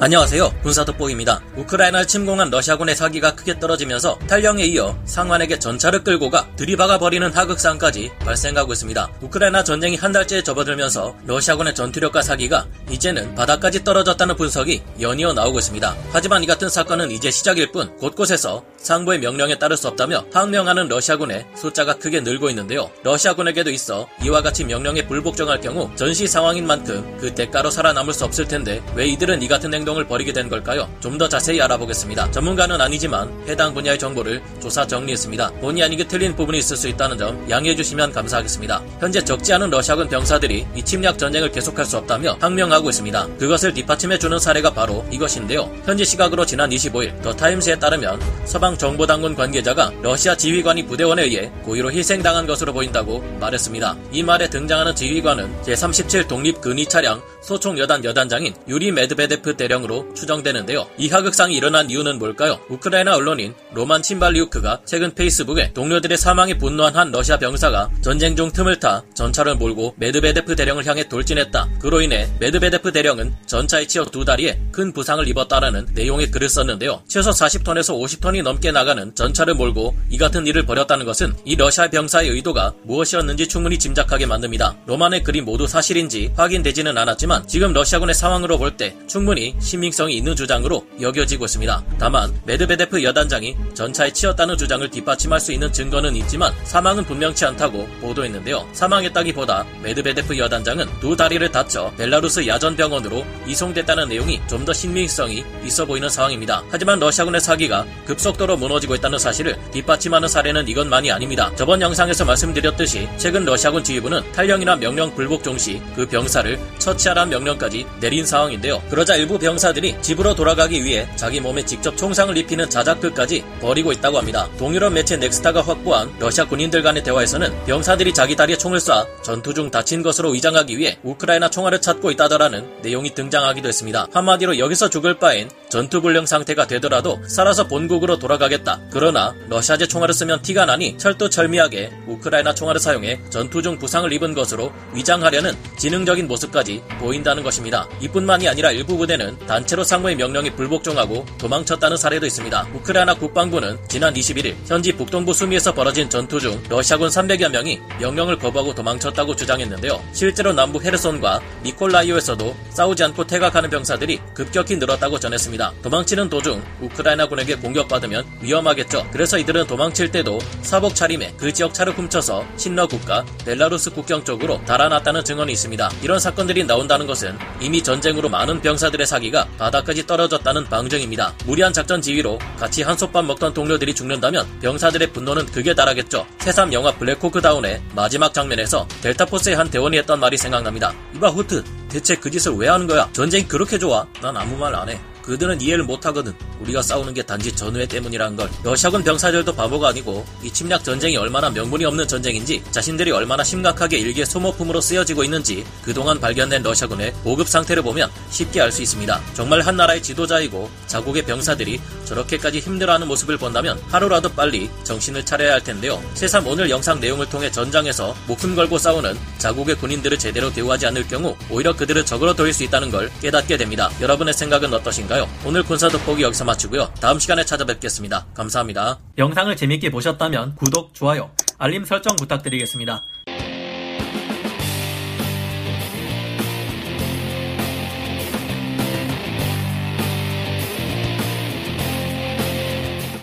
안녕하세요. 군사돋보기입니다. 우크라이나를 침공한 러시아군의 사기가 크게 떨어지면서 탈령에 이어 상환에게 전차를 끌고 가 들이박아버리는 하극상까지 발생하고 있습니다. 우크라이나 전쟁이 한 달째 접어들면서 러시아군의 전투력과 사기가 이제는 바닥까지 떨어졌다는 분석이 연이어 나오고 있습니다. 하지만 이 같은 사건은 이제 시작일 뿐 곳곳에서 상부의 명령에 따를 수 없다며 항명하는 러시아군의 숫자가 크게 늘고 있는데요. 러시아군에게도 있어 이와 같이 명령에 불복종할 경우 전시 상황인 만큼 그 대가로 살아남을 수 없을 텐데 왜 이들은 이 같은 행동을 벌이게 된 걸까요? 좀 더 자세히 알아보겠습니다. 전문가는 아니지만 해당 분야의 정보를 조사 정리했습니다. 본의 아니게 틀린 부분이 있을 수 있다는 점 양해해 주시면 감사하겠습니다. 현재 적지 않은 러시아군 병사들이 이 침략 전쟁을 계속할 수 없다며 항명하고 있습니다. 그것을 뒷받침해 주는 사례가 바로 이것인데요. 현지 시각으로 지난 25일 더 타임스에 따르면 서방 정보당국 관계자가 러시아 지휘관이 부대원에 의해 고의로 희생당한 것으로 보인다고 말했습니다. 이 말에 등장하는 지휘관은 제37 독립 근위차량 소총 여단 여단장인 유리 메드베데프 대령으로 추정되는데요. 이 하극상이 일어난 이유는 뭘까요? 우크라이나 언론인 로만 침발리우크가 최근 페이스북에 동료들의 사망에 분노한 한 러시아 병사가 전쟁 중 틈을 타 전차를 몰고 메드베데프 대령을 향해 돌진했다. 그로 인해 메드베데프 대령은 전차에 치여 두 다리에 큰 부상을 입었다라는 내용의 글을 썼는데요. 최소 40톤에서 50톤이 넘게 나가는 전차를 몰고 이 같은 일을 벌였다는 것은 이 러시아 병사의 의도가 무엇이었는지 충분히 짐작하게 만듭니다. 로만의 글이 모두 사실인지 확인되지는 않았지만 지금 러시아군의 상황으로 볼 때 충분히 신빙성이 있는 주장으로 여겨지고 있습니다. 다만 메드베데프 여단장이 전차에 치였다는 주장을 뒷받침할 수 있는 증거는 있지만 사망은 분명치 않다고 보도했는데요. 사망했다기보다 메드베데프 여단장은 두 다리를 다쳐 벨라루스 야전병원으로 이송됐다는 내용이 좀 더 신빙성이 있어 보이는 상황입니다. 하지만 러시아군의 사기가 급속도로 무너지고 있다는 사실을 뒷받침하는 사례는 이것만이 아닙니다. 저번 영상에서 말씀드렸듯이 최근 러시아군 지휘부는 탈령이나 명령 불복종 시 그 병사를 처치하라는 명령까지 내린 상황인데요. 그러자 일부 병사들이 집으로 돌아가기 위해 자기 몸에 직접 총상을 입히는 자작극까지 벌이고 있다고 합니다. 동유럽 매체 넥스타가 확보한 러시아 군인들 간의 대화에서는 병사들이 자기 다리에 총을 쏴 전투 중 다친 것으로 위장하기 위해 우크라이나 총알을 찾고 있다더라는 내용이 등장하기도 했습니다. 한마디로 여기서 죽을 바엔 전투불능 상태가 되더라도 살아서 본국으로 돌아가겠다. 그러나 러시아제 총알을 쓰면 티가 나니 철두철미하게 우크라이나 총알을 사용해 전투 중 부상을 입은 것으로 위장하려는 지능적인 모습까지 보인다는 것입니다. 이뿐만이 아니라 일부 부대는 단체로 상부의 명령에 불복종하고 도망쳤다는 사례도 있습니다. 우크라이나 국방부는 지난 21일 현지 북동부 수미에서 벌어진 전투 중 러시아군 300여 명이 명령을 거부하고 도망쳤다고 주장했는데요. 실제로 남부 헤르손과 니콜라이오에서도 싸우지 않고 퇴각하는 병사들이 급격히 늘었다고 전했습니다. 도망치는 도중 우크라이나군에게 공격받으면 위험하겠죠. 그래서 이들은 도망칠 때도 사복 차림에 그 지역 차를 훔쳐서 신러국과 벨라루스 국경 쪽으로 달아났다는 증언이 있습니다. 이런 사건들이 나온다는 것은 이미 전쟁으로 많은 병사들의 사기가 바닥까지 떨어졌다는 방증입니다. 무리한 작전 지휘로 같이 한솥밥 먹던 동료들이 죽는다면 병사들의 분노는 극에 달하겠죠. 새삼 영화 블랙호크다운의 마지막 장면에서 델타포스의 한 대원이 했던 말이 생각납니다. 이봐 후트, 대체 그 짓을 왜 하는 거야? 전쟁이 그렇게 좋아? 난 아무 말 안 해. 그들은 이해를 못하거든. 우리가 싸우는 게 단지 전우회 때문이라는 걸. 러시아군 병사들도 바보가 아니고 이 침략 전쟁이 얼마나 명분이 없는 전쟁인지, 자신들이 얼마나 심각하게 일개 소모품으로 쓰여지고 있는지 그동안 발견된 러시아군의 보급 상태를 보면 쉽게 알 수 있습니다. 정말 한 나라의 지도자이고 자국의 병사들이 저렇게까지 힘들어하는 모습을 본다면 하루라도 빨리 정신을 차려야 할 텐데요. 새삼 오늘 영상 내용을 통해 전장에서 목숨 걸고 싸우는 자국의 군인들을 제대로 대우하지 않을 경우 오히려 그들을 적으로 돌릴 수 있다는 걸 깨닫게 됩니다. 여러분의 생각은 어떠신가요? 오늘 군사돋보기 여기서 마치고요. 다음 시간에 찾아뵙겠습니다. 감사합니다. 영상을 재밌게 보셨다면 구독, 좋아요, 알림 설정 부탁드리겠습니다.